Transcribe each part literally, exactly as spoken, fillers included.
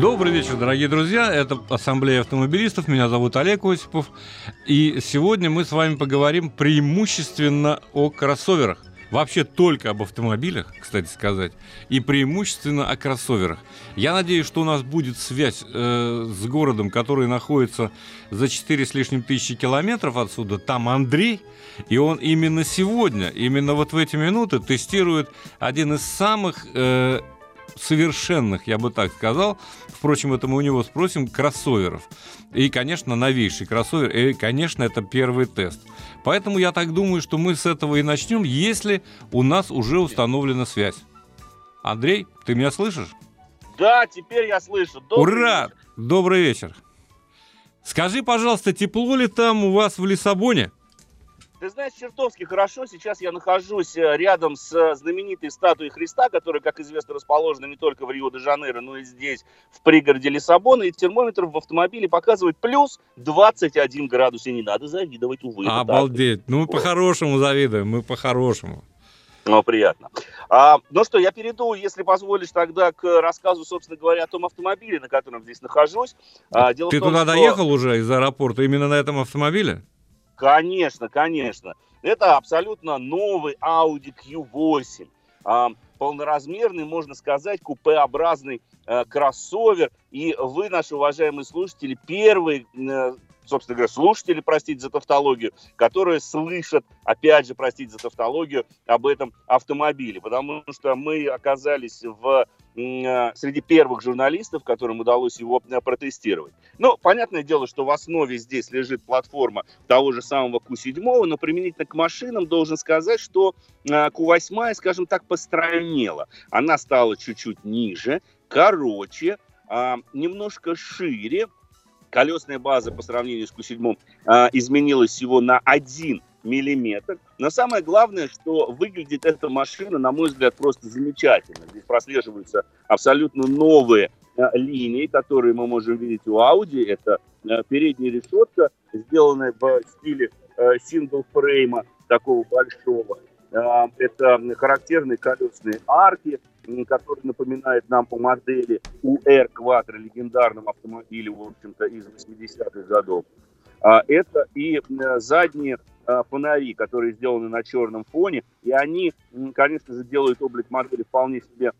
Добрый вечер, дорогие друзья. Это Ассамблея автомобилистов. Меня зовут Олег Осипов. И сегодня мы с вами поговорим преимущественно о кроссоверах. Вообще только об автомобилях, кстати сказать, и преимущественно о кроссоверах. Я надеюсь, что у нас будет связь э, с городом, который находится за четыре с лишним тысячи километров отсюда. Там Андрей, и он именно сегодня, именно вот в эти минуты тестирует один из самых э, совершенных, я бы так сказал, впрочем, это мы у него спросим, кроссоверов. И, конечно, новейший кроссовер, и, конечно, это первый тест. Поэтому я так думаю, что мы с этого и начнем, если у нас уже установлена связь. Андрей, ты меня слышишь? Да, теперь я слышу. Добрый Ура! Вечер. Добрый вечер. Скажи, пожалуйста, тепло ли там у вас в Лиссабоне? Ты знаешь, чертовски хорошо. Сейчас я нахожусь рядом с знаменитой статуей Христа, которая, как известно, расположена не только в Рио-де-Жанейро, но и здесь, в пригороде Лиссабона. И термометр в автомобиле показывает плюс двадцать один градус. И не надо завидовать, увы. Обалдеть. Так. Ну, мы по-хорошему завидуем. Мы по-хорошему. Ну, приятно. А, ну что, я перейду, если позволишь, тогда к рассказу, собственно говоря, о том автомобиле, на котором здесь нахожусь. А, дело Ты в том, туда что... доехал уже из аэропорта именно на этом автомобиле? Конечно, конечно. Это абсолютно новый Audi кью восемь. А, полноразмерный, можно сказать, купеобразный а, кроссовер. И вы, наши уважаемые слушатели, первые... А, собственно говоря, слушатели, простите за тавтологию, которые слышат, опять же, простите за тавтологию, об этом автомобиле. Потому что мы оказались в, среди первых журналистов, которым удалось его протестировать. Ну, понятное дело, что в основе здесь лежит платформа того же самого Q семь, но применительно к машинам должен сказать, что Q восемь, скажем так, постранила. Она стала чуть-чуть ниже, короче, немножко шире. Колесная база по сравнению с Q семь э, изменилась всего на один миллиметр. Но самое главное, что выглядит эта машина, на мой взгляд, просто замечательно. Здесь прослеживаются абсолютно новые э, линии, которые мы можем видеть у Audi. Это э, передняя решетка, сделанная в стиле э, сингл-фрейма, такого большого. Э, это характерные колесные арки, который напоминает нам по модели ю ар Quattro, легендарном автомобиле, в общем-то, из восьмидесятых годов. Это и задние фонари, которые сделаны на черном фоне, и они, конечно же, делают облик модели вполне себе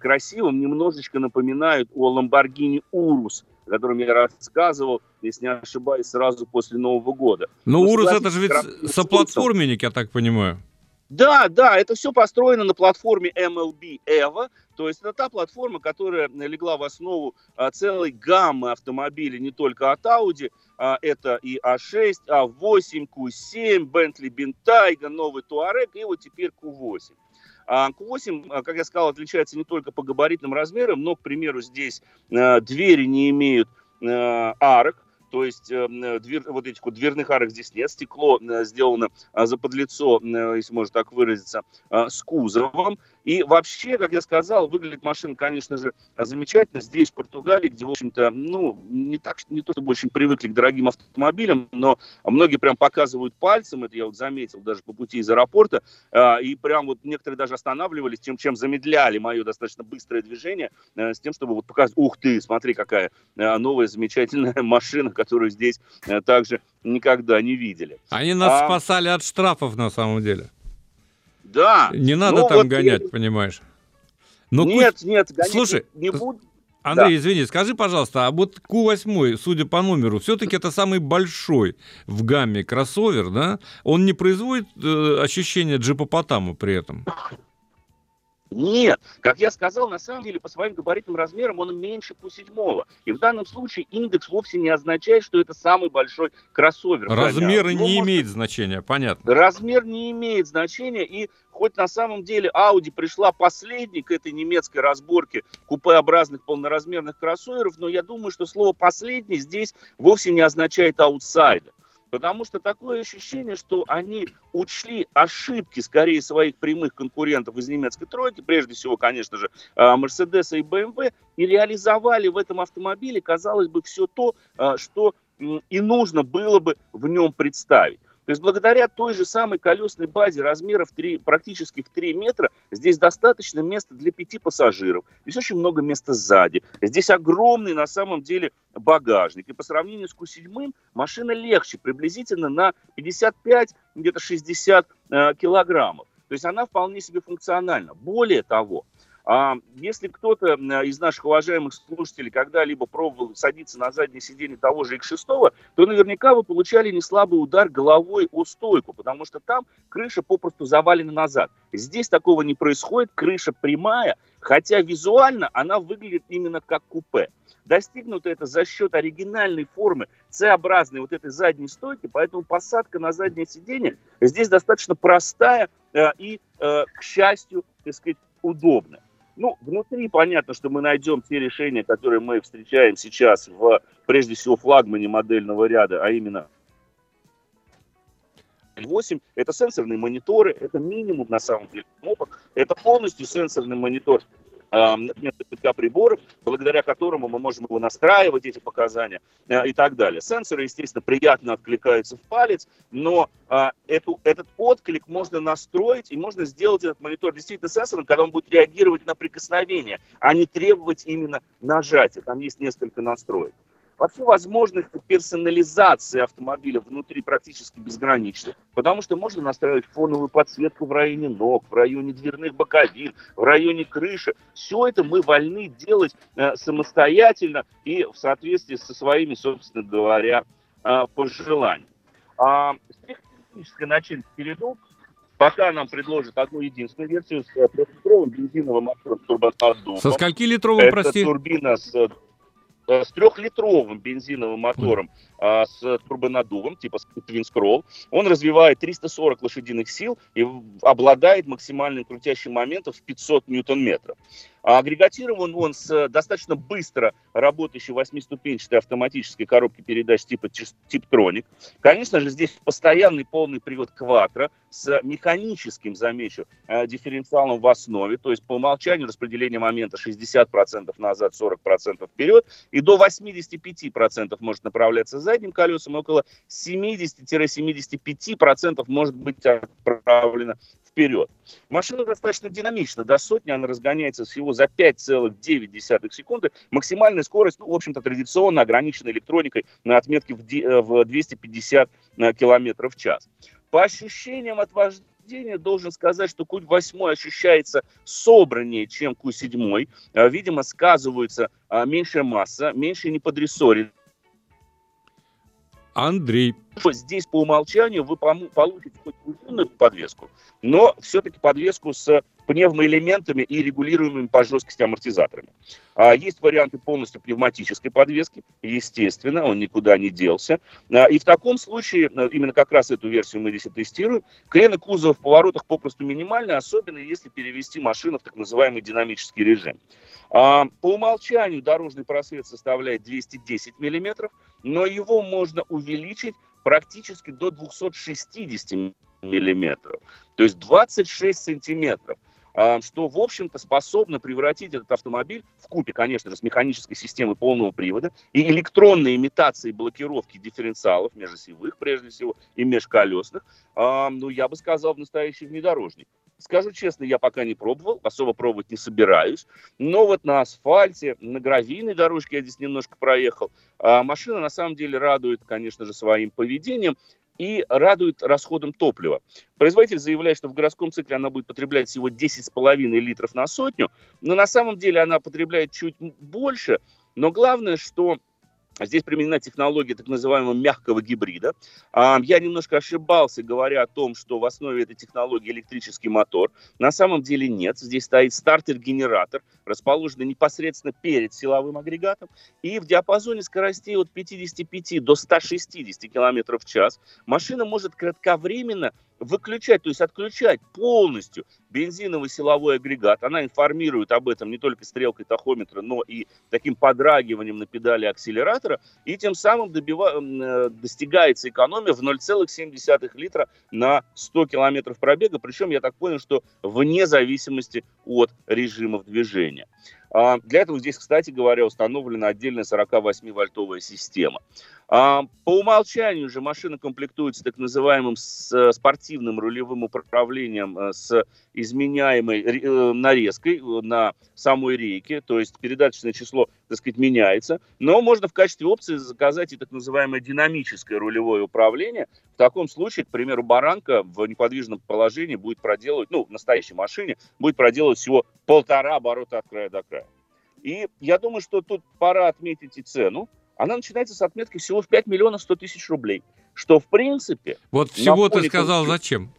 красивым, немножечко напоминают о Lamborghini Urus, о котором я рассказывал, если не ошибаюсь, сразу после Нового года. Но Urus это же ведь соплатформенник, я так понимаю. Да, да, это все построено на платформе эм эл би и ви о, то есть это та платформа, которая легла в основу а, целой гаммы автомобилей не только от Audi, а, это и а шесть, а восемь, Q семь, Bentley Bentayga, новый Touareg и вот теперь Q восемь. А, Q восемь, как я сказал, отличается не только по габаритным размерам, но, к примеру, здесь а, двери не имеют а, арок. То есть дверь, вот этих вот дверных арок здесь нет, стекло сделано заподлицо, если можно так выразиться, с кузовом. И вообще, как я сказал, выглядит машина, конечно же, замечательно. Здесь, в Португалии, где, в общем-то, ну, не так, не то чтобы очень привыкли к дорогим автомобилям, но многие прям показывают пальцем, это я вот заметил даже по пути из аэропорта, и прям вот некоторые даже останавливались, тем, чем замедляли мое достаточно быстрое движение, с тем, чтобы вот показать, ух ты, смотри, какая новая замечательная машина, которую здесь также никогда не видели. Они нас а... спасали от штрафов, на самом деле. Да. Не надо там вот гонять, и... понимаешь? Но нет, пусть... нет, гонять Слушай, не буду. Андрей, да. извини, скажи, пожалуйста, а вот Q восемь, судя по номеру, все-таки это самый большой в гамме кроссовер, да? Он не производит э, ощущение джипопотама при этом? Нет, как я сказал, на самом деле по своим габаритным размерам он меньше Q семь. И в данном случае индекс вовсе не означает, что это самый большой кроссовер. Размер не может... имеет значения, понятно. Размер не имеет значения. И хоть на самом деле Audi пришла последней к этой немецкой разборке купеобразных полноразмерных кроссоверов, но я думаю, что слово «последний» здесь вовсе не означает аутсайдер. Потому что такое ощущение, что они учли ошибки, скорее, своих прямых конкурентов из немецкой тройки, прежде всего, конечно же, Мерседеса и бэ эм вэ, и реализовали в этом автомобиле, казалось бы, все то, что и нужно было бы в нем представить. То есть благодаря той же самой колесной базе размеров три, практически в три метра, здесь достаточно места для пяти пассажиров, здесь очень много места сзади, здесь огромный на самом деле багажник. И по сравнению с Q семь машина легче приблизительно на пятьдесят пять, где-то шестьдесят э, килограммов. То есть она вполне себе функциональна. Более того, э, если кто-то из наших уважаемых слушателей когда-либо пробовал садиться на заднее сиденье того же икс шесть, то наверняка вы получали неслабый удар головой о стойку, потому что там крыша попросту завалена назад. Здесь такого не происходит, крыша прямая, хотя визуально она выглядит именно как купе. Достигнуто это за счет оригинальной формы С-образной вот этой задней стойки, поэтому посадка на заднее сиденье здесь достаточно простая э, и, э, к счастью, так сказать, удобная. Ну, внутри понятно, что мы найдем те решения, которые мы встречаем сейчас в, прежде всего, флагмане модельного ряда, а именно восемь. Это сенсорные мониторы, это минимум, на самом деле, кнопок, это полностью сенсорный монитор приборов, благодаря которому мы можем его настраивать, эти показания и так далее. Сенсоры, естественно, приятно откликаются в палец, но а, эту, этот отклик можно настроить, и можно сделать этот монитор действительно сенсорным, когда он будет реагировать на прикосновение, а не требовать именно нажатия. Там есть несколько настроек. Вообще возможность персонализации автомобиля внутри практически безгранична, потому что можно настраивать фоновую подсветку в районе ног, в районе дверных боковин, в районе крыши. Все это мы вольны делать э, самостоятельно и в соответствии со своими, собственно говоря, э, пожеланиями. А с технической начинки перейду. Пока нам предложат одну единственную версию с трехлитровым бензиновым турбонаддувом. Со скольки литровым, это, прости? Турбина с... с трехлитровым бензиновым мотором, а, с турбонаддувом, типа Twin Scroll. Он развивает триста сорок лошадиных сил и обладает максимальным крутящим моментом в пятьсот ньютон-метров. А агрегатирован он с достаточно быстро работающей восьмиступенчатой автоматической коробки передач типа Tiptronic. Конечно же, здесь постоянный полный привод Quattro с механическим, замечу, дифференциалом в основе, то есть по умолчанию распределение момента шестьдесят процентов назад, сорок процентов вперед, и до восемьдесят пять процентов может направляться задним колесом, и около семьдесят-семьдесят пять процентов может быть отправлено вперед. Машина достаточно динамична, до сотни она разгоняется всего за пять целых девять десятых секунды. Максимальная скорость, ну, в общем-то, традиционно ограничена электроникой на отметке в двести пятьдесят км в час. По ощущениям от вождения должен сказать, что Q восемь ощущается собраннее, чем Q семь. Видимо, сказывается меньшая масса, меньше неподрессоренность. Андрей. Здесь по умолчанию вы получите хоть культурную подвеску, но все-таки подвеску с пневмоэлементами и регулируемыми по жесткости амортизаторами. А есть варианты полностью пневматической подвески, естественно, он никуда не делся. А, и в таком случае, именно как раз эту версию мы здесь и тестируем, крены кузова в поворотах попросту минимальны, особенно если перевести машину в так называемый динамический режим. А, по умолчанию дорожный просвет составляет двести десять миллиметров, но его можно увеличить практически до двухсот шестидесяти миллиметров, то есть двадцать шесть сантиметров, что, в общем-то, способно превратить этот автомобиль в купе, конечно же, с механической системой полного привода и электронной имитацией блокировки дифференциалов межосевых, прежде всего, и межколесных, ну, я бы сказал, в настоящий внедорожник. Скажу честно, я пока не пробовал, особо пробовать не собираюсь, но вот на асфальте, на гравийной дорожке я здесь немножко проехал. А машина на самом деле радует, конечно же, своим поведением и радует расходом топлива. Производитель заявляет, что в городском цикле она будет потреблять всего десять целых пять десятых литров на сотню, но на самом деле она потребляет чуть больше, но главное, что Здесь применена технология так называемого мягкого гибрида. Я немножко ошибался, говоря о том, что в основе этой технологии электрический мотор. На самом деле нет. Здесь стоит стартер-генератор, расположенный непосредственно перед силовым агрегатом. И в диапазоне скоростей от пятидесяти пяти до ста шестидесяти км в час машина может кратковременно выключать, то есть отключать полностью бензиновый силовой агрегат. Она информирует об этом не только стрелкой тахометра, но и таким подрагиванием на педали акселератора. И тем самым добива... достигается экономия в ноль целых семь десятых литра на сто километров пробега. Причем, я так понял, что вне зависимости от режимов движения. Для этого здесь, кстати говоря, установлена отдельная сорок восемь вольтовая система. По умолчанию же машина комплектуется так называемым спортивным рулевым управлением с изменяемой нарезкой на самой рейке, то есть передаточное число, так сказать, меняется. Но можно в качестве опции заказать и так называемое динамическое рулевое управление. В таком случае, к примеру, баранка в неподвижном положении будет проделывать, ну, в настоящей машине, будет проделывать всего полтора оборота от края до края. И я думаю, что тут пора отметить и цену. Она начинается с отметки всего в пять миллионов сто тысяч рублей, что в принципе... Вот всего ты сказал конкурс... зачем?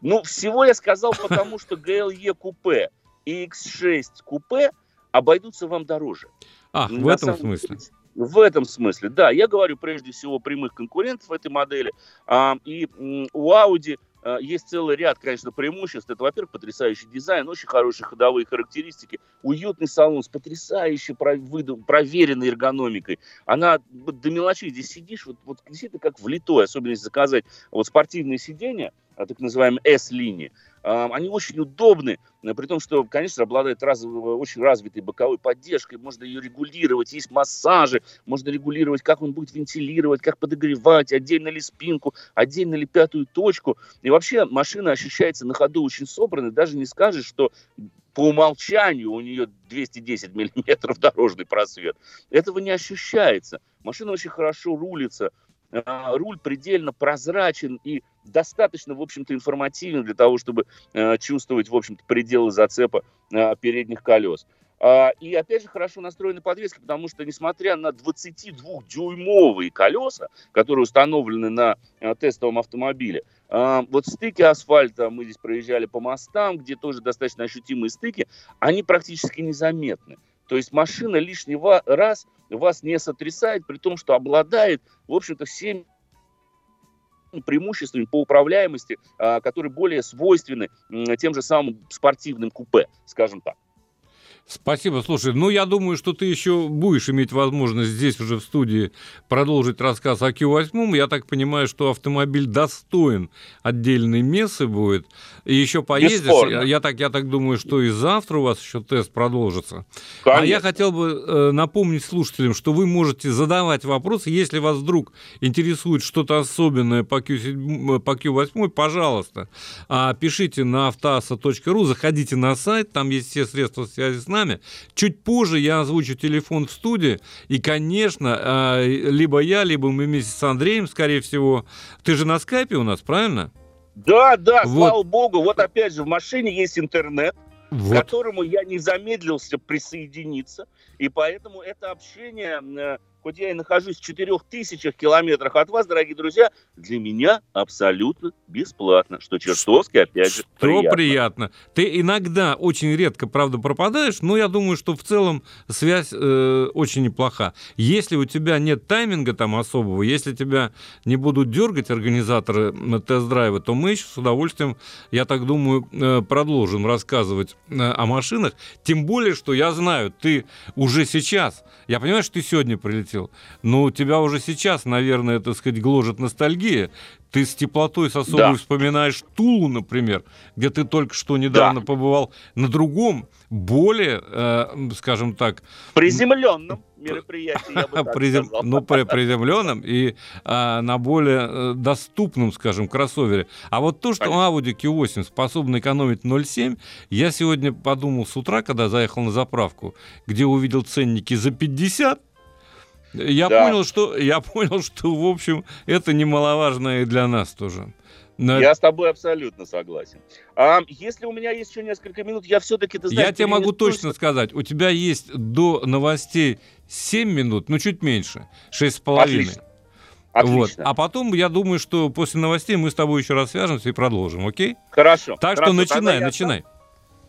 Ну, всего я сказал, потому что джи эл и купе и икс шесть купе обойдутся вам дороже. А, в этом смысле? В этом смысле, да. Я говорю прежде всего прямых конкурентов этой модели. И у Audi есть целый ряд, конечно, преимуществ. Это, во-первых, потрясающий дизайн, очень хорошие ходовые характеристики, уютный салон с потрясающе проверенной эргономикой. Она до мелочей здесь сидишь, вот, вот действительно как влитой, особенно если заказать вот спортивные сиденья, так называемые S-линии. Они очень удобны, при том, что, конечно, обладает раз, очень развитой боковой поддержкой, можно ее регулировать, есть массажи, можно регулировать, как он будет вентилировать, как подогревать, отдельно ли спинку, отдельно ли пятую точку. И вообще машина ощущается на ходу очень собранной, даже не скажешь, что по умолчанию у нее двести десять миллиметров дорожный просвет. Этого не ощущается. Машина очень хорошо рулится. Руль предельно прозрачен и достаточно, в общем-то, информативен для того, чтобы э, чувствовать, в общем-то, пределы зацепа э, передних колес. А, и, опять же, хорошо настроены подвески, потому что, несмотря на двадцатидвухдюймовые колеса, которые установлены на э, тестовом автомобиле, э, вот стыки асфальта, мы здесь проезжали по мостам, где тоже достаточно ощутимые стыки, они практически незаметны. То есть машина лишний раз вас не сотрясает, при том, что обладает, в общем-то, всеми преимуществами по управляемости, которые более свойственны тем же самым спортивным купе, скажем так. Спасибо. Слушай, ну я думаю, что ты еще будешь иметь возможность здесь уже в студии продолжить рассказ о кью восемь. Я так понимаю, что автомобиль достоин отдельной мессы будет. И еще поездишь. Я так, я так думаю, что и завтра у вас еще тест продолжится. Конечно. А я хотел бы напомнить слушателям, что вы можете задавать вопросы. Если вас вдруг интересует что-то особенное по кью семь, по кью восемь, пожалуйста, пишите на автоаса точка ру, заходите на сайт, там есть все средства связи с нами. Чуть позже я озвучу телефон в студии, и, конечно, либо я, либо мы вместе с Андреем, скорее всего. Ты же на скайпе у нас, правильно? Да, да, вот. Слава богу, вот опять же в машине есть интернет, вот. К которому я не замедлился присоединиться, и поэтому это общение, хоть я и нахожусь в четырёх тысячах километрах от вас, дорогие друзья, для меня абсолютно бесплатно, что чертовски, опять же, что приятно. приятно. Ты иногда очень редко, правда, пропадаешь, но я думаю, что в целом связь э, очень неплоха. Если у тебя нет тайминга там особого, если тебя не будут дергать организаторы тест-драйва, то мы еще с удовольствием, я так думаю, э, продолжим рассказывать э, о машинах. Тем более, что я знаю, ты уже сейчас, я понимаю, что ты сегодня прилетел, но у тебя уже сейчас, наверное, так сказать, гложет ностальгия. Ты с теплотой, с особой да. вспоминаешь Тулу, например, где ты только что недавно да. побывал на другом, более, э, скажем так... приземленном мероприятии, я бы так призем... сказал. Ну, приземленном и э, на более доступном, скажем, кроссовере. А вот то, что Audi кью восемь способна экономить ноль целых семь десятых, я сегодня подумал с утра, когда заехал на заправку, где увидел ценники за пятьдесят, Я, да. понял, что, я понял, что, в общем, это немаловажно и для нас тоже. Но... Я с тобой абсолютно согласен. А если у меня есть еще несколько минут, я все-таки... Ты знаешь, я тебе могу точно сказать, у тебя есть до новостей семь минут, ну чуть меньше, шесть с половиной. Отлично. Вот. А потом, я думаю, что после новостей мы с тобой еще раз свяжемся и продолжим, окей? Хорошо. Так хорошо, что начинай, начинай.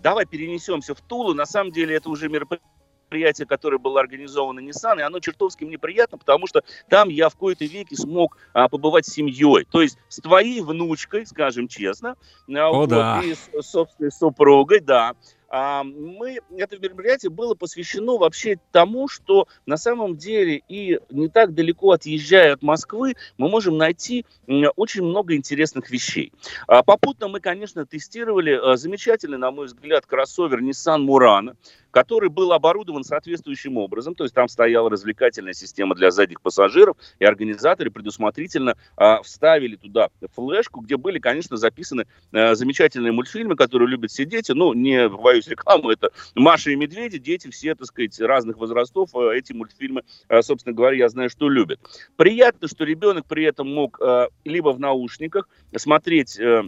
Давай перенесемся в Тулу. На самом деле это уже мероприятие, которое было организовано Nissan, и оно чертовски мне приятно, потому что там я в кои-то веки смог а, побывать с семьей. То есть с твоей внучкой, скажем честно, О, вот, да. и с собственной супругой, да. Мы, это мероприятие было посвящено вообще тому, что на самом деле и не так далеко отъезжая от Москвы, мы можем найти очень много интересных вещей. Попутно мы, конечно, тестировали замечательный, на мой взгляд, кроссовер Nissan Murano, который был оборудован соответствующим образом, то есть там стояла развлекательная система для задних пассажиров, и организаторы предусмотрительно а, вставили туда флешку, где были, конечно, записаны а, замечательные мультфильмы, которые любят все дети, ну, не боюсь рекламы, это Маша и Медведи, дети все, так сказать, разных возрастов, а, эти мультфильмы, а, собственно говоря, я знаю, что любят. Приятно, что ребенок при этом мог а, либо в наушниках смотреть... А,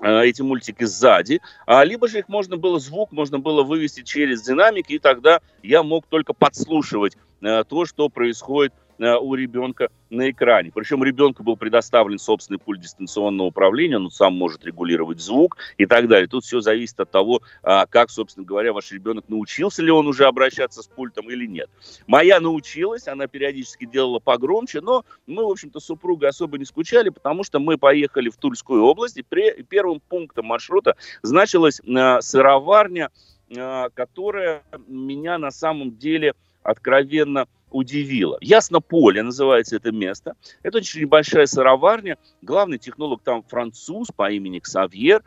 эти мультики сзади, либо же их можно было, звук можно было вывести через динамик, и тогда я мог только подслушивать то, что происходит у ребенка на экране. Причем ребенку был предоставлен собственный пульт дистанционного управления, он сам может регулировать звук и так далее. Тут все зависит от того, как, собственно говоря, ваш ребенок, научился ли он уже обращаться с пультом или нет. Моя научилась, она периодически делала погромче, но мы, в общем-то, с супругой особо не скучали, потому что мы поехали в Тульскую область, и первым пунктом маршрута значилась сыроварня, которая меня на самом деле откровенно удивило. Ясное Поляна называется это место. Это очень небольшая сыроварня. Главный технолог там француз по имени Ксавьер,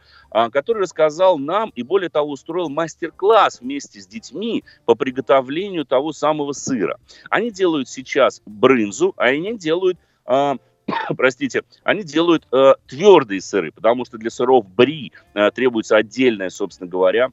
который рассказал нам и, более того, устроил мастер-класс вместе с детьми по приготовлению того самого сыра. Они делают сейчас брынзу, а они делают... Простите, они делают э, твердые сыры, потому что для сыров бри э, требуется отдельная, собственно говоря,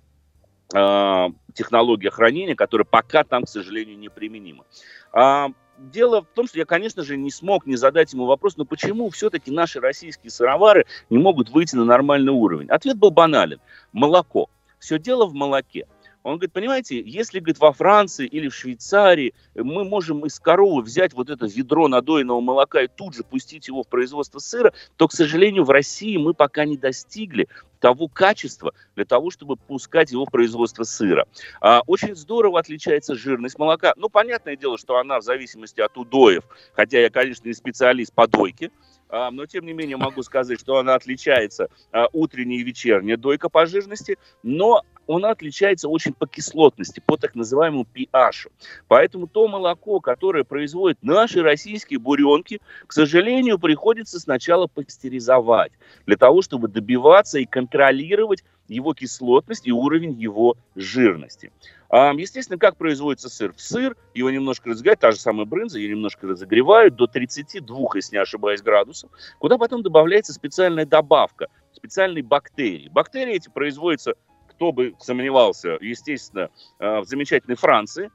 э, технология хранения, которая пока там, к сожалению, не применима. А, дело в том, что я, конечно же, не смог не задать ему вопрос, но почему все-таки наши российские сыровары не могут выйти на нормальный уровень? Ответ был банален. Молоко. Все дело в молоке. Он говорит, понимаете, если, говорит, во Франции или в Швейцарии мы можем из коровы взять вот это ведро надоенного молока и тут же пустить его в производство сыра, то, к сожалению, в России мы пока не достигли того качества для того, чтобы пускать его в производство сыра. А, очень здорово отличается жирность молока. Ну, понятное дело, что она в зависимости от удоев, хотя я, конечно, не специалист по дойке, а, но, тем не менее, могу сказать, что она отличается а, утренняя и вечерняя дойка по жирности, но она отличается очень по кислотности, по так называемому пэ аш. Поэтому то молоко, которое производят наши российские буренки, к сожалению, приходится сначала пастеризовать, для того, чтобы добиваться и контролировать его кислотность и уровень его жирности. Естественно, как производится сыр? В сыр его немножко разогревают, та же самая брынза, ее немножко разогревают до тридцати двух, если не ошибаюсь, градусов, куда потом добавляется специальная добавка, специальные бактерии. Бактерии эти производятся, кто бы сомневался, естественно, в замечательной Франции,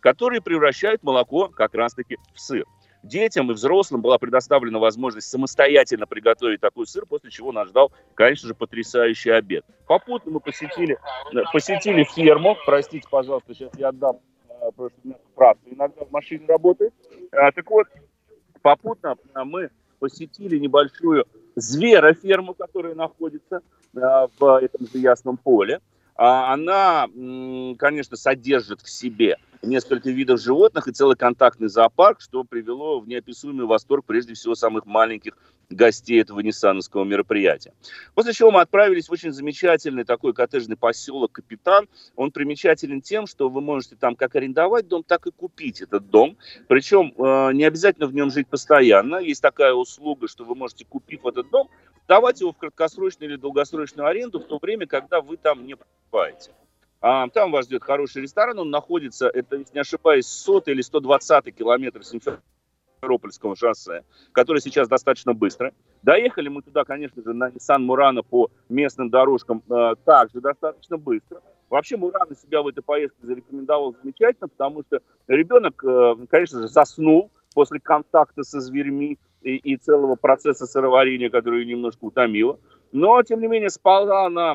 которые превращают молоко как раз-таки в сыр. Детям и взрослым была предоставлена возможность самостоятельно приготовить такой сыр, после чего нас ждал, конечно же, потрясающий обед. Попутно мы посетили, посетили ферму. Простите, пожалуйста, сейчас я отдам справку. Иногда в машине работает. Так вот, попутно мы посетили небольшую звероферму, которая находится в этом же Ясном Поле. Она, конечно, содержит в себе несколько видов животных и целый контактный зоопарк, что привело в неописуемый восторг прежде всего самых маленьких гостей этого ниссановского мероприятия. После чего мы отправились в очень замечательный такой коттеджный поселок Капитан. Он примечателен тем, что вы можете там как арендовать дом, так и купить этот дом. Причем не обязательно в нем жить постоянно. Есть такая услуга, что вы можете, купив этот дом, давать его в краткосрочную или долгосрочную аренду в то время, когда вы там не проживаете. Там вас ждет хороший ресторан, он находится, это, если не ошибаюсь, сто или сто двадцатый километр Симферопольского шоссе, который сейчас достаточно быстро. Доехали мы туда, конечно же, на Nissan Murano по местным дорожкам э, также достаточно быстро. Вообще Murano себя в этой поездке зарекомендовал замечательно, потому что ребенок, э, конечно же, заснул после контакта со зверьми. и, и целого процесса сыроварения, который ее немножко утомило. Но, тем не менее, спала она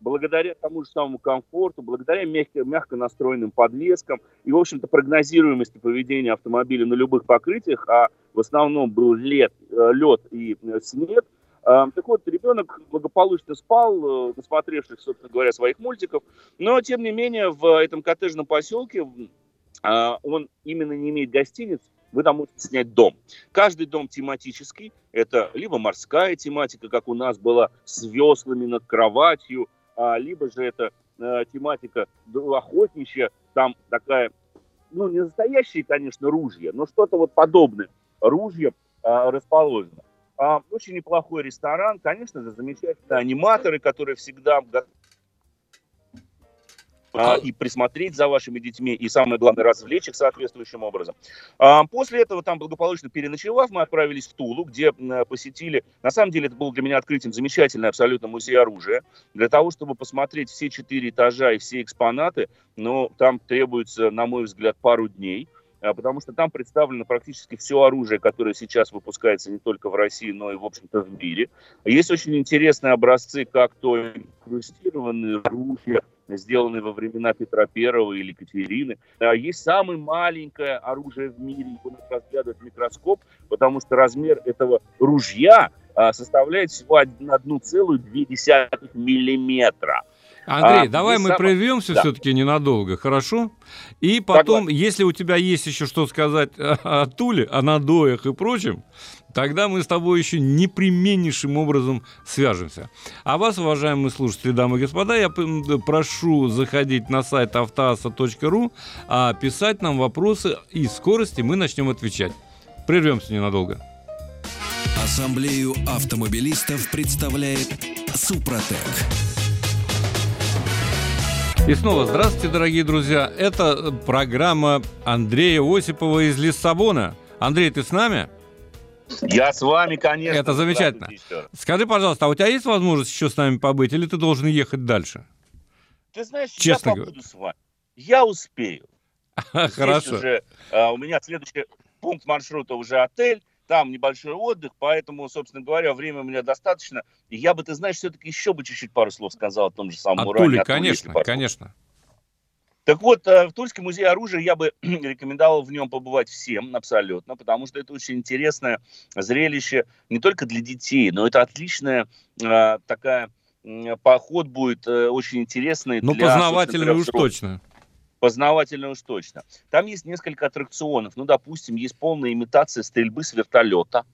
благодаря тому же самому комфорту, благодаря мягко, мягко настроенным подвескам и, в общем-то, прогнозируемости поведения автомобиля на любых покрытиях, а в основном был лед, лед и снег. Так вот, ребенок благополучно спал, насмотревшись, собственно говоря, своих мультиков. Но, тем не менее, в этом коттеджном поселке он именно не имеет гостиниц. Вы там можете снять дом. Каждый дом тематический. Это либо морская тематика, как у нас была, с веслами над кроватью, либо же это тематика охотничья. Там такая, ну, не настоящие, конечно, ружья, но что-то вот подобное. Ружья расположено. Очень неплохой ресторан, конечно же, замечательные аниматоры, которые всегда готовы и присмотреть за вашими детьми, и самое главное, развлечь их соответствующим образом. После этого, там благополучно переночевав, мы отправились в Тулу, где посетили, на самом деле, это было для меня открытием, замечательный абсолютно музей оружия. Для того, чтобы посмотреть все четыре этажа и все экспонаты, но там требуется, на мой взгляд, пару дней. Потому что там представлено практически все оружие, которое сейчас выпускается не только в России, но и, в общем-то, в мире. Есть очень интересные образцы, как то инкрустированные оружия, сделанные во времена Петра Первого или Екатерины. Есть самое маленькое оружие в мире, его надо разглядывать в микроскоп, потому что размер этого ружья составляет всего одна целая две десятых миллиметра. Андрей, а, давай мы сам... прервемся да. все-таки ненадолго, хорошо? И потом, Согласен. Если у тебя есть еще что сказать о, о Туле, о надоях и прочем, тогда мы с тобой еще непременнейшим образом свяжемся. А вас, уважаемые слушатели, дамы и господа, я прошу заходить на сайт автоаса точка ру, а писать нам вопросы, и скорости мы начнем отвечать. Прервемся ненадолго. Ассамблею автомобилистов представляет Супротек. И снова здравствуйте, дорогие друзья. Это программа Андрея Осипова из Лиссабона. Андрей, ты с нами? Я с вами, конечно. Это замечательно. Скажи, пожалуйста, а у тебя есть возможность еще с нами побыть, или ты должен ехать дальше? Ты знаешь, честно я говоря, побуду с вами. Я успею. Хорошо. Уже, а, у меня следующий пункт маршрута уже отель. Там небольшой отдых, поэтому, собственно говоря, времени у меня достаточно. И я бы, ты знаешь, все-таки еще бы чуть-чуть пару слов сказал о том же самом Муране. О Туле, конечно, конечно. Так вот, в Тульский музей оружия я бы рекомендовал в нем побывать всем абсолютно, потому что это очень интересное зрелище не только для детей, но это отличная э, такая... Э, поход будет э, очень интересный. Ну, познавательный уж точно. Познавательно уж точно. Там есть несколько аттракционов. Ну, допустим, есть полная имитация стрельбы с вертолета.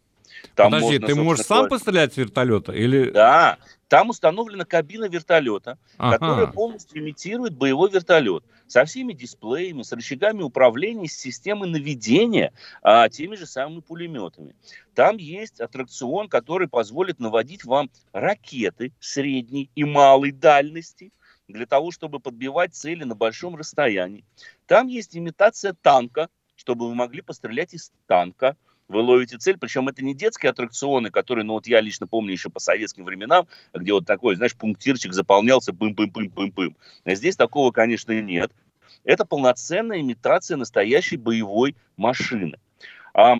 Там Подожди, можно, ты можешь сам пострелять с вертолета? Или... Да, там установлена кабина вертолета, ага. которая полностью имитирует боевой вертолет. Со всеми дисплеями, с рычагами управления, с системой наведения, а, теми же самыми пулеметами. Там есть аттракцион, который позволит наводить вам ракеты средней и малой дальности, для того, чтобы подбивать цели на большом расстоянии. Там есть имитация танка, чтобы вы могли пострелять из танка. Вы ловите цель, причем это не детские аттракционы, которые, ну вот я лично помню еще по советским временам, где вот такой, знаешь, пунктирчик заполнялся, бым-бым-бым-бым-бым. Здесь такого, конечно, нет. Это полноценная имитация настоящей боевой машины.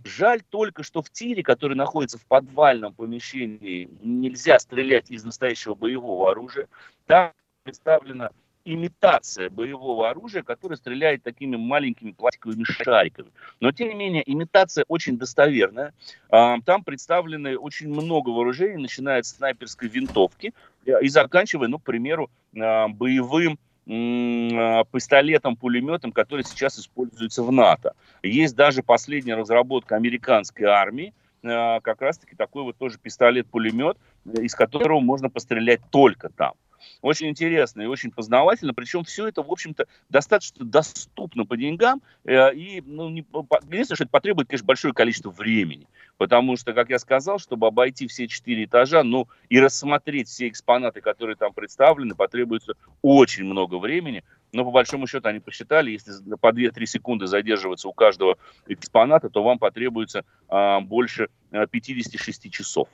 Жаль только, что в тире, который находится в подвальном помещении, нельзя стрелять из настоящего боевого оружия. Там представлена имитация боевого оружия, которое стреляет такими маленькими пластиковыми шариками. Но, тем не менее, имитация очень достоверная. Там представлены очень много вооружений, начиная от снайперской винтовки и заканчивая, ну, к примеру, боевым пистолетом, пулеметом, который сейчас используется в НАТО. Есть даже последняя разработка американской армии, как раз-таки такой вот тоже пистолет-пулемет, из которого можно пострелять только там. Очень интересно и очень познавательно, причем все это, в общем-то, достаточно доступно по деньгам, и, ну, не, единственное, что это потребует, конечно, большое количество времени, потому что, как я сказал, чтобы обойти все четыре этажа, ну, и рассмотреть все экспонаты, которые там представлены, потребуется очень много времени, но, по большому счету, они посчитали, если по две-три секунды задерживаться у каждого экспоната, то вам потребуется а, больше пятьдесят шесть часов,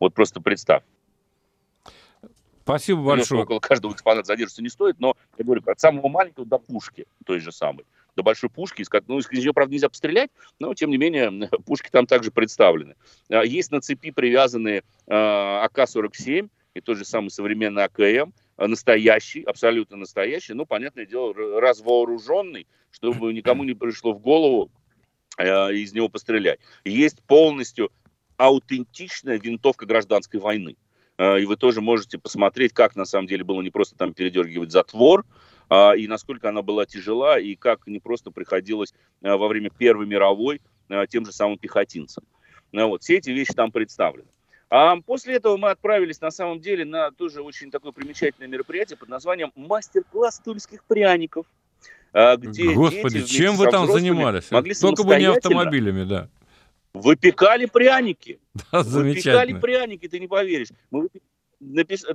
вот просто представь. Спасибо большое. Около каждого экспоната задерживаться не стоит, но я говорю, от самого маленького до пушки той же самой. до большой пушки. Из, ну, из нее, правда, нельзя пострелять, но, тем не менее, пушки там также представлены. Есть на цепи привязанные а ка сорок семь и тот же самый современный а ка эм, настоящий, абсолютно настоящий, но, понятное дело, развооруженный, чтобы никому не пришло в голову из него пострелять. Есть полностью аутентичная винтовка гражданской войны. И вы тоже можете посмотреть, как на самом деле было не просто там передергивать затвор, и насколько она была тяжела, и как не просто приходилось во время Первой мировой тем же самым пехотинцам. Вот, все эти вещи там представлены. А после этого мы отправились на самом деле на тоже очень такое примечательное мероприятие под названием «Мастер-класс тульских пряников». Где Господи, дети чем вы там занимались? Могли Только бы не автомобилями, да. Выпекали пряники. Да, замечательно. Выпекали пряники, ты не поверишь. Мы напис...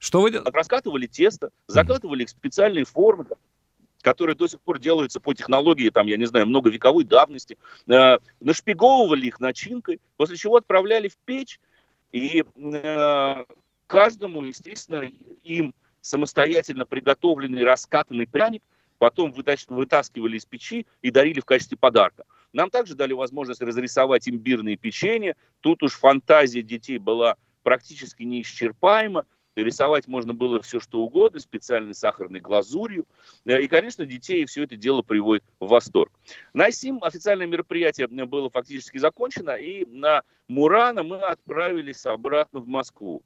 Что вы делали? Раскатывали тесто, закатывали их в специальные формы, которые до сих пор делаются по технологии, там, я не знаю, многовековой давности. Э, нашпиговывали их начинкой, после чего отправляли в печь. И э, каждому, естественно, им самостоятельно приготовленный раскатанный пряник потом вытаскивали из печи и дарили в качестве подарка. Нам также дали возможность разрисовать имбирные печенья. Тут уж фантазия детей была практически неисчерпаема. Рисовать можно было все, что угодно, специальной сахарной глазурью. И, конечно, детей все это дело приводит в восторг. На сим официальное мероприятие было фактически закончено, и на Мурано мы отправились обратно в Москву.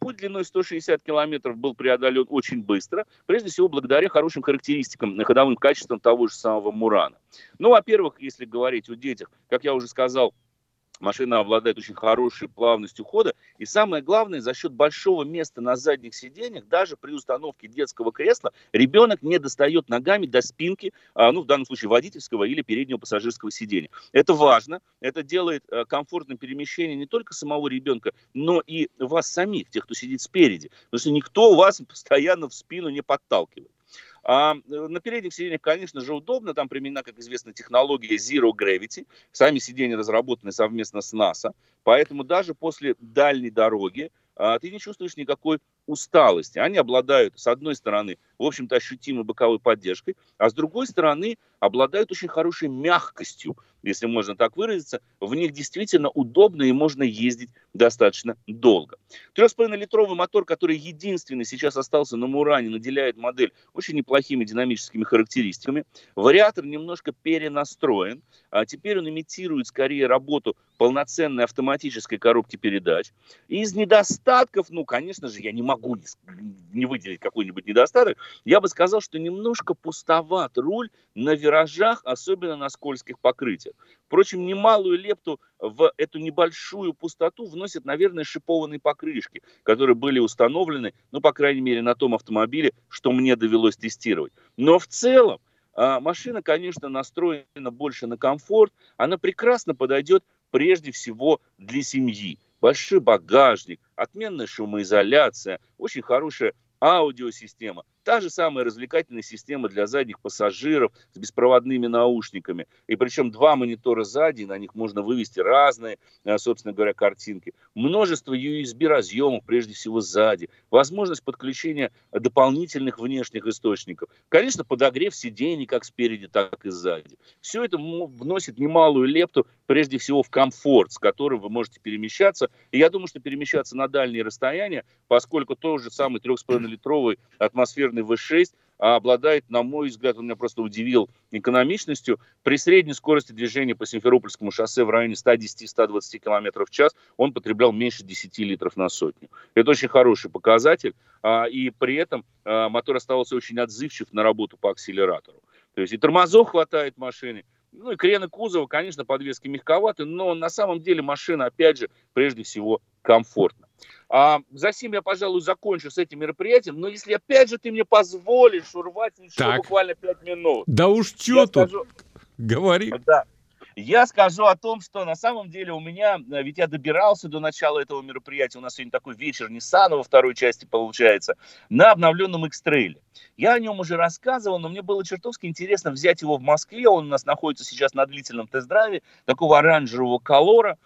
Путь длиной сто шестьдесят километров был преодолен очень быстро, прежде всего благодаря хорошим характеристикам, ходовым качествам того же самого Мурано. Ну, во-первых, если говорить о детях, как я уже сказал, машина обладает очень хорошей плавностью хода. И самое главное, за счет большого места на задних сиденьях, даже при установке детского кресла, ребенок не достает ногами до спинки, ну, в данном случае, водительского или переднего пассажирского сиденья. Это важно. Это делает комфортным перемещение не только самого ребенка, но и вас самих, тех, кто сидит спереди. Потому что никто вас постоянно в спину не подталкивает. А на передних сиденьях, конечно же, удобно. Там применена, как известно, технология Zero Gravity. Сами сиденья разработаны совместно с НАСА. Поэтому даже после дальней дороги а, ты не чувствуешь никакой усталости. Они обладают, с одной стороны, в общем-то, ощутимой боковой поддержкой, а с другой стороны, обладают очень хорошей мягкостью, если можно так выразиться. В них действительно удобно и можно ездить достаточно долго. три с половиной литровый мотор, который единственный сейчас остался на Муране, наделяет модель очень неплохими динамическими характеристиками. Вариатор немножко перенастроен. А теперь он имитирует скорее работу полноценной автоматической коробки передач. Из недостатков, ну, конечно же, я не могу не выделить какой-нибудь недостаток. Я бы сказал, что немножко пустоват руль на виражах, особенно на скользких покрытиях. Впрочем, немалую лепту в эту небольшую пустоту вносят, наверное, шипованные покрышки, которые были установлены, ну, по крайней мере, на том автомобиле, что мне довелось тестировать. Но в целом а, машина, конечно, настроена больше на комфорт. Она прекрасно подойдет прежде всего для семьи. Большой багажник, отменная шумоизоляция, очень хорошая аудиосистема, та же самая развлекательная система для задних пассажиров с беспроводными наушниками. И причем два монитора сзади, на них можно вывести разные, собственно говоря, картинки. Множество ю эс би-разъемов, прежде всего, сзади. Возможность подключения дополнительных внешних источников. Конечно, подогрев сидений как спереди, так и сзади. Все это вносит немалую лепту, прежде всего, в комфорт, с которым вы можете перемещаться. И я думаю, что перемещаться на дальние расстояния, поскольку тот же самый три с половиной литровый атмосферный ви шесть обладает, на мой взгляд, он меня просто удивил экономичностью. При средней скорости движения по Симферопольскому шоссе в районе сто десять - сто двадцать километров в час он потреблял меньше десяти литров на сотню. Это очень хороший показатель. И при этом мотор оставался очень отзывчив на работу по акселератору. То есть и тормозов хватает машине. Ну и крены кузова, конечно, подвески мягковаты, но на самом деле машина, опять же, прежде всего, комфортна. А, за сим я, пожалуй, закончу с этим мероприятием, но если опять же ты мне позволишь урвать еще буквально пять минут. Да уж что тут, скажу... говори. Да. Я скажу о том, что на самом деле у меня, ведь я добирался до начала этого мероприятия, у нас сегодня такой вечер Ниссана во второй части получается, на обновленном X-Trail. Я о нем уже рассказывал, но мне было чертовски интересно взять его в Москве, он у нас находится сейчас на длительном тест-драйве, такого оранжевого колора,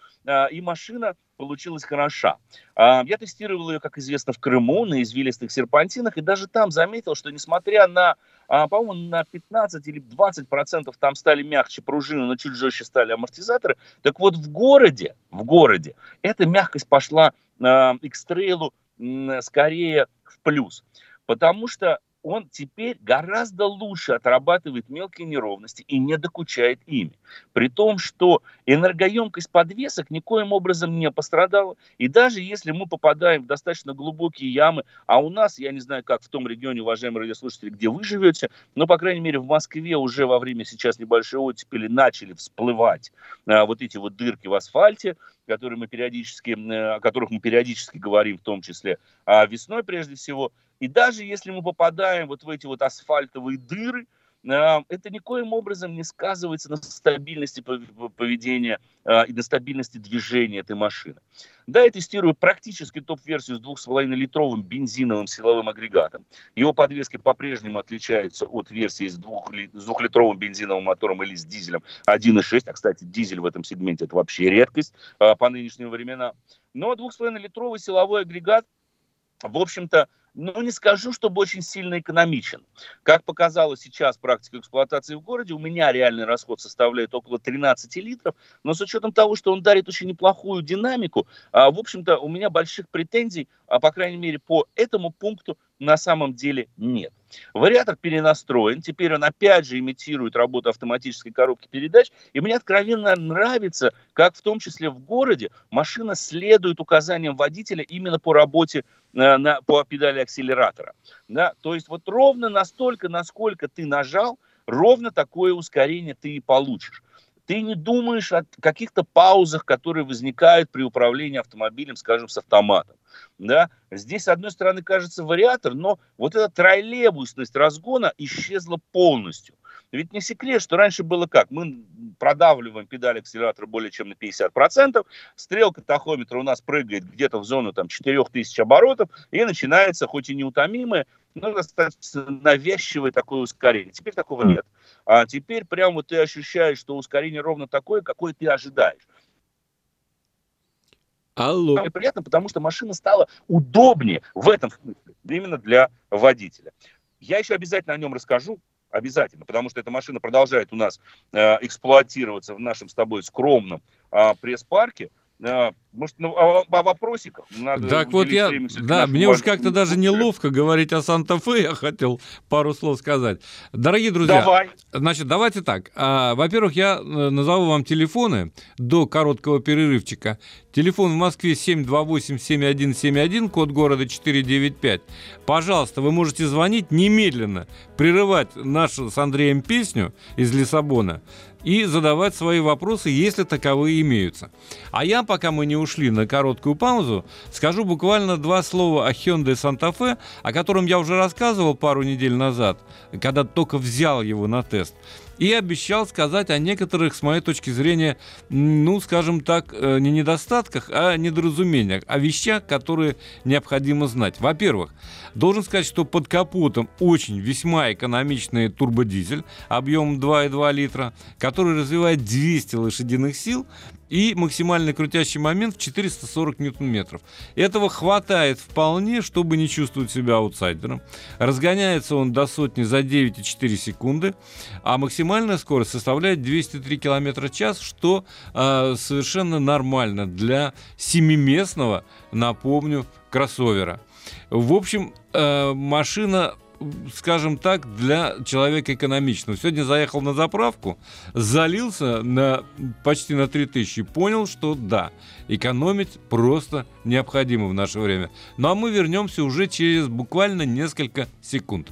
и машина получилась хороша. Я тестировал ее, как известно, в Крыму на извилистых серпантинах, и даже там заметил, что несмотря на, по-моему, на пятнадцать или двадцать процентов там стали мягче пружины, но чуть жестче стали амортизаторы, так вот в городе, в городе эта мягкость пошла X-Trail'у скорее в плюс, потому что он теперь гораздо лучше отрабатывает мелкие неровности и не докучает ими. При том, что энергоемкость подвесок никоим образом не пострадала. И даже если мы попадаем в достаточно глубокие ямы, а у нас, я не знаю, как в том регионе, уважаемые радиослушатели, где вы живете, но, по крайней мере, в Москве уже во время сейчас небольшой оттепели начали всплывать а, вот эти вот дырки в асфальте, которые мы периодически, о которых мы периодически говорим, в том числе а весной прежде всего. И даже если мы попадаем вот в эти вот асфальтовые дыры, это никоим образом не сказывается на стабильности поведения и на стабильности движения этой машины. Да, я тестирую практически топ-версию с двух с половиной литровым бензиновым силовым агрегатом. Его подвески по-прежнему отличаются от версии с двухлитровым бензиновым мотором или с дизелем один и шесть. А, кстати, дизель в этом сегменте – это вообще редкость по нынешним временам. Но двух с половиной литровый силовой агрегат, в общем-то, ну, не скажу, чтобы очень сильно экономичен. Как показала сейчас практика эксплуатации в городе, у меня реальный расход составляет около тринадцати литров, но с учетом того, что он дарит очень неплохую динамику, в общем-то, у меня больших претензий, по крайней мере, по этому пункту на самом деле нет. Вариатор перенастроен, теперь он опять же имитирует работу автоматической коробки передач, и мне откровенно нравится, как в том числе в городе машина следует указаниям водителя именно по работе на, на, по педали акселератора. Да? То есть вот ровно настолько, насколько ты нажал, ровно такое ускорение ты и получишь. Ты не думаешь о каких-то паузах, которые возникают при управлении автомобилем, скажем, с автоматом. Да? Здесь, с одной стороны, кажется вариатор, но вот эта троллейбусность разгона исчезла полностью. Ведь не секрет, что раньше было как? Мы продавливаем педаль акселератора более чем на пятьдесят процентов, стрелка тахометра у нас прыгает где-то в зону там, четыре тысячи оборотов, и начинается, хоть и неутомимое, но достаточно навязчивое такое ускорение. Теперь такого нет. А теперь прям вот ты ощущаешь, что ускорение ровно такое, какое ты ожидаешь. Алло. Приятно, потому что машина стала удобнее в этом смысле, именно для водителя. Я еще обязательно о нем расскажу, обязательно, потому что эта машина продолжает у нас э, эксплуатироваться в нашем с тобой скромном э, пресс-парке. Может, ну, о, о вопросиках надо. Так вот я, да, мне уж как-то даже неловко говорить о Санта-Фе. Я хотел пару слов сказать. Дорогие друзья, давай. Значит, давайте так. Во-первых, я назову вам телефоны до короткого перерывчика. Телефон в Москве семь два восемь семь один семь один, код города четыре девять пять. Пожалуйста, вы можете звонить немедленно, прерывать нашу с Андреем песню из Лиссабона и задавать свои вопросы, если таковые имеются. А я, пока мы не ушли на короткую паузу, скажу буквально два слова о Hyundai Santa Fe, о котором я уже рассказывал пару недель назад, когда только взял его на тест, и обещал сказать о некоторых, с моей точки зрения, ну, скажем так, не недостатках, а недоразумениях, о вещах, которые необходимо знать. Во-первых, должен сказать, что под капотом очень весьма экономичный турбодизель объемом два и два литра, который развивает двести лошадиных сил и максимальный крутящий момент в четыреста сорок ньютон-метров. Этого хватает вполне, чтобы не чувствовать себя аутсайдером. Разгоняется он до сотни за девять и четыре секунды, а максимальная скорость составляет двести три километра в час, что э, совершенно нормально для семиместного, напомню, кроссовера. В общем, э, машина, скажем так, для человека экономичного. Сегодня заехал на заправку, залился на, почти на три тысячи, понял, что да, экономить просто необходимо в наше время. Ну а мы вернемся уже через буквально несколько секунд.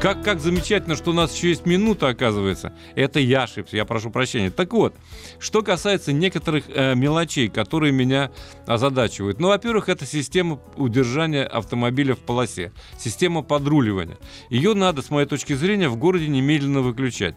Как, как замечательно, что у нас еще есть минута, оказывается. Это я ошибся, я прошу прощения. Так вот, что касается некоторых э, мелочей, которые меня озадачивают. Ну, во-первых, это система удержания автомобиля в полосе, система подруливания. Ее надо, с моей точки зрения, в городе немедленно выключать.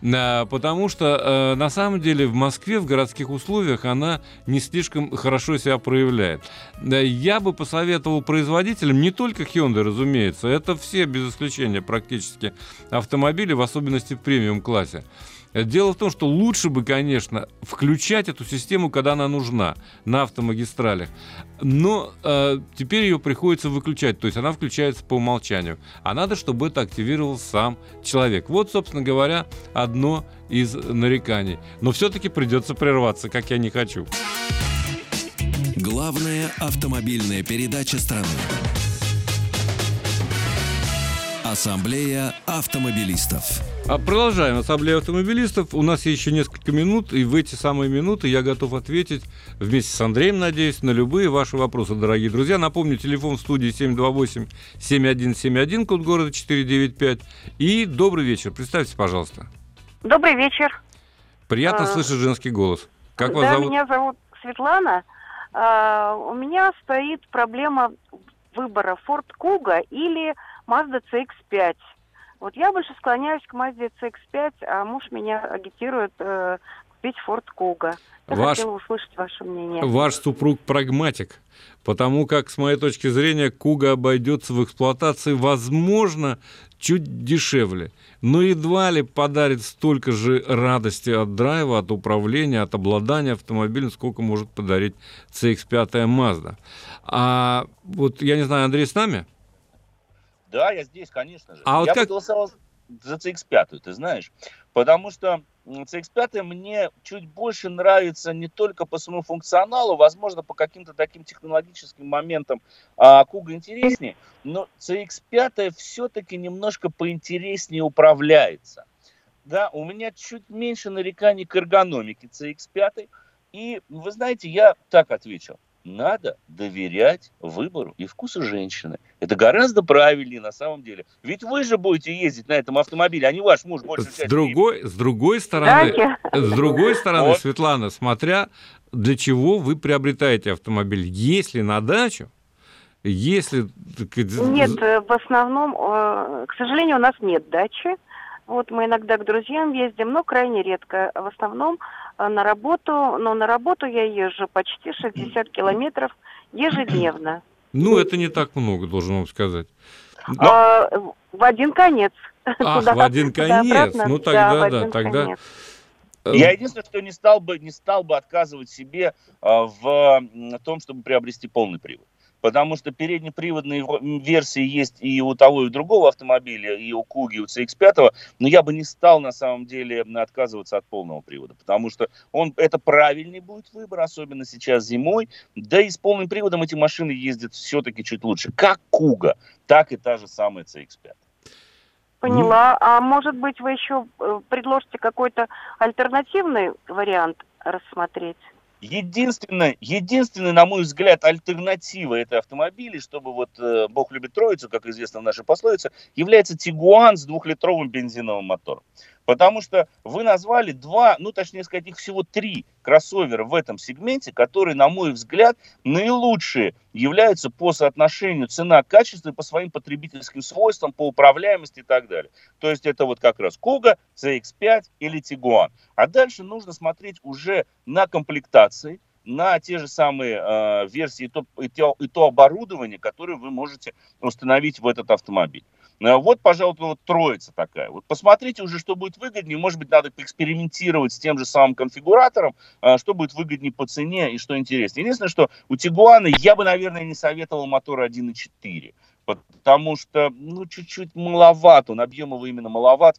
Потому что, на самом деле, в Москве, в городских условиях она не слишком хорошо себя проявляет. Я бы посоветовал производителям, не только Hyundai, разумеется, это все без исключения практически, практически автомобилей, в особенности в премиум-классе. Дело в том, что лучше бы, конечно, включать эту систему, когда она нужна, на автомагистралях. Но э, теперь ее приходится выключать, то есть она включается по умолчанию. А надо, чтобы это активировал сам человек. Вот, собственно говоря, одно из нареканий. Но все-таки придется прерваться, как я не хочу. Главная автомобильная передача страны. Ассамблея автомобилистов. Продолжаем ассамблею автомобилистов. У нас еще несколько минут, и в эти самые минуты я готов ответить вместе с Андреем, надеюсь, на любые ваши вопросы, дорогие друзья. Напомню, телефон в студии семь два восемь семь один семь один, код города четыреста девяносто пять. И добрый вечер. Представьтесь, пожалуйста. Добрый вечер. Приятно слышать женский голос. Как вас зовут? Да, меня зовут Светлана. У меня стоит проблема выбора Ford Kuga или Mazda си икс пять. Вот я больше склоняюсь к Mazda си икс пять, а муж меня агитирует э, купить Ford Kuga. Я ваш, хотела услышать ваше мнение. Ваш супруг прагматик, потому как, с моей точки зрения, Kuga обойдется в эксплуатации, возможно, чуть дешевле, но едва ли подарит столько же радости от драйва, от управления, от обладания автомобилем, сколько может подарить си икс пять Mazda. А вот, я не знаю, Андрей с нами? Да, я здесь, конечно же. А я вот как... голосовал за си икс пять, ты знаешь. Потому что си икс пять мне чуть больше нравится не только по своему функционалу, возможно, по каким-то таким технологическим моментам а, Kuga интереснее, но си икс пять все-таки немножко поинтереснее управляется. Да, у меня чуть меньше нареканий к эргономике си икс пять. И, вы знаете, я так отвечу. Надо доверять выбору и вкусу женщины. Это гораздо правильнее на самом деле. Ведь вы же будете ездить на этом автомобиле, а не ваш муж больше. С другой, с другой стороны, с другой стороны, вот. Светлана, смотря для чего вы приобретаете автомобиль. Если на дачу, если... Нет, в основном, к сожалению, у нас нет дачи. Вот мы иногда к друзьям ездим, но крайне редко. В основном на работу, но на работу я езжу почти шестьдесят километров ежедневно. Ну, это не так много, должен вам сказать. Но... А, в один конец. Ах, туда, в один конец. Ну, тогда, да, да тогда... Конец. Я единственное, что не стал бы, не стал бы отказывать себе в том, чтобы приобрести полный привод. Потому что переднеприводные версии есть и у того, и у другого автомобиля, и у Kuga, и у си икс пять, но я бы не стал на самом деле отказываться от полного привода, потому что он, это правильный будет выбор, особенно сейчас зимой, да и с полным приводом эти машины ездят все-таки чуть лучше, как Kuga, так и та же самая си икс пять. Поняла, а может быть вы еще предложите какой-то альтернативный вариант рассмотреть? Единственное, единственное, на мой взгляд, альтернатива этой автомобиля, чтобы вот э, Бог любит троицу, как известно в нашей пословице, является Тигуан с двухлитровым бензиновым мотором. Потому что вы назвали два, ну точнее сказать, их всего три кроссовера в этом сегменте, которые, на мой взгляд, наилучшие являются по соотношению цена-качество и по своим потребительским свойствам, по управляемости и так далее. То есть это вот как раз Kuga, си икс пять или Tiguan. А дальше нужно смотреть уже на комплектации, на те же самые э, версии и то, и, то, и то оборудование, которое вы можете установить в этот автомобиль. Вот, пожалуй, вот троица такая. Вот посмотрите уже, что будет выгоднее. Может быть, надо экспериментировать с тем же самым конфигуратором, что будет выгоднее по цене и что интереснее. Единственное, что у Тигуана я бы, наверное, не советовал мотор один и четыре, потому что, ну, чуть-чуть маловат, он объемово именно маловат,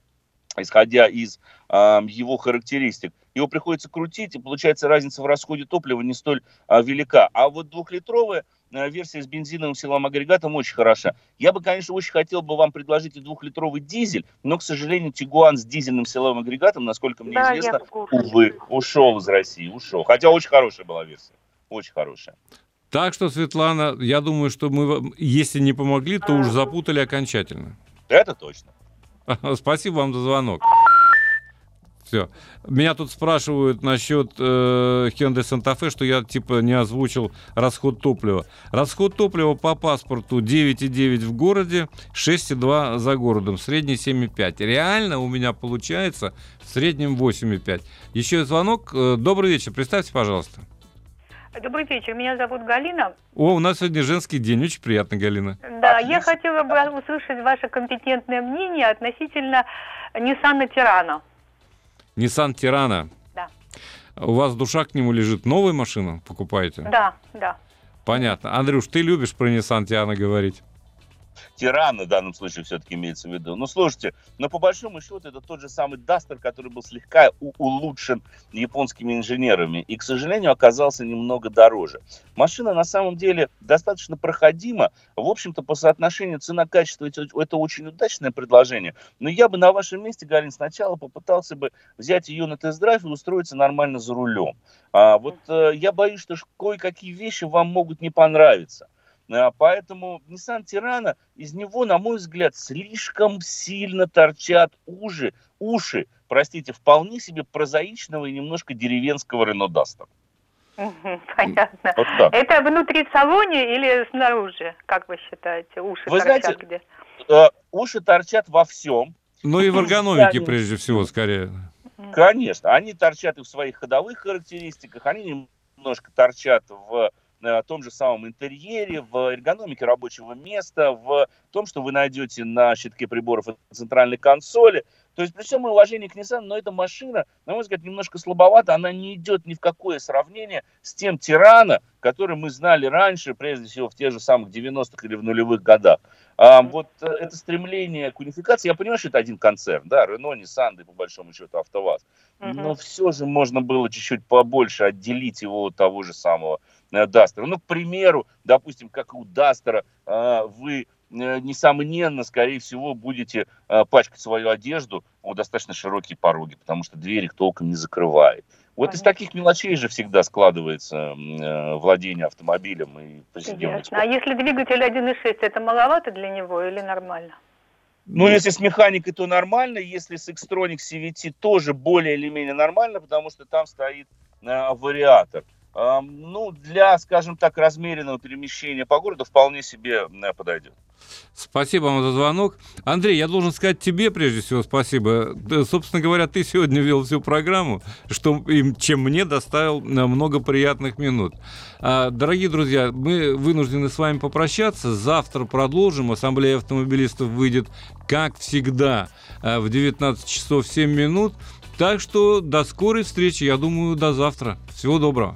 исходя из э, его характеристик. Его приходится крутить, и получается разница в расходе топлива не столь э, велика. А вот двухлитровая версия с бензиновым силовым агрегатом очень хороша. Я бы, конечно, очень хотел бы вам предложить и двухлитровый дизель, но, к сожалению, Тигуан с дизельным силовым агрегатом, насколько мне да, известно, увы, ушел из России, ушел. Хотя очень хорошая была версия, очень хорошая. Так что, Светлана, я думаю, что мы вам, если не помогли, то уж запутали окончательно. Это точно. Спасибо вам за звонок. Все. Меня тут спрашивают насчет э, Hyundai Santa Fe, что я типа не озвучил расход топлива. Расход топлива по паспорту девять целых девять десятых в городе, шесть целых два десятых за городом, средний семь целых пять десятых. Реально у меня получается в среднем восемь целых пять десятых. Еще звонок. Добрый вечер. Представьте, пожалуйста. Добрый вечер, меня зовут Галина. О, у нас сегодня женский день, очень приятно, Галина. Да, отлично. Я хотела бы услышать ваше компетентное мнение относительно Nissan Terrano. Nissan Terrano? Да. У вас душа к нему лежит, новую машину покупаете? Да, да. Понятно. Андрюш, ты любишь про Nissan Terrano говорить? Террано в данном случае все-таки имеется в виду. Ну, слушайте, но по большому счету это тот же самый Duster, который был слегка у- улучшен японскими инженерами и, к сожалению, оказался немного дороже. Машина на самом деле достаточно проходима. В общем-то, по соотношению цена-качество это очень удачное предложение. Но я бы на вашем месте, Галин, сначала попытался бы взять ее на тест-драйв и устроиться нормально за рулем. А вот я боюсь, что кое-какие вещи вам могут не понравиться. Поэтому Nissan Terrano, из него, на мой взгляд, слишком сильно торчат уши, уши, простите, вполне себе прозаичного и немножко деревенского Renault Duster. Понятно. Вот так. Это внутри салоне или снаружи, как вы считаете, уши вы торчат знаете, где? Э, уши торчат во всем. Ну и в эргономике прежде всего, скорее. Конечно, они торчат и в своих ходовых характеристиках, они немножко торчат в... в том же самом интерьере, в эргономике рабочего места, в том, что вы найдете на щитке приборов и центральной консоли. То есть при всем уважении к Nissan, но эта машина, на мой взгляд, немножко слабовата, она не идет ни в какое сравнение с тем Terrano, который мы знали раньше, прежде всего в тех же самых девяностых или в нулевых годах. А, вот это стремление к унификации, я понимаю, что это один концерн, да, Renault, Nissan, да и по большому счету АвтоВАЗ, uh-huh. но все же можно было чуть-чуть побольше отделить его от того же самого Duster. Ну, к примеру, допустим, как и у Duster, вы... несомненно, скорее всего, будете э, пачкать свою одежду у достаточно широкие пороги, потому что дверь их толком не закрывает. Вот Понятно. Из таких мелочей же всегда складывается э, владение автомобилем и повседневный спорт. А если двигатель один и шесть, это маловато для него или нормально? Ну, если с механикой, то нормально, если с X-Tronic си ви ти тоже более или менее нормально, потому что там стоит э, вариатор. Ну, для, скажем так, размеренного перемещения по городу вполне себе подойдет. Спасибо вам за звонок. Андрей, я должен сказать тебе прежде всего спасибо. Собственно говоря, ты сегодня вел всю программу, что, чем мне доставил много приятных минут. Дорогие друзья, мы вынуждены с вами попрощаться. Завтра продолжим. Ассамблея автомобилистов выйдет, как всегда, в девятнадцать часов семь минут. Так что до скорой встречи, я думаю, до завтра. Всего доброго.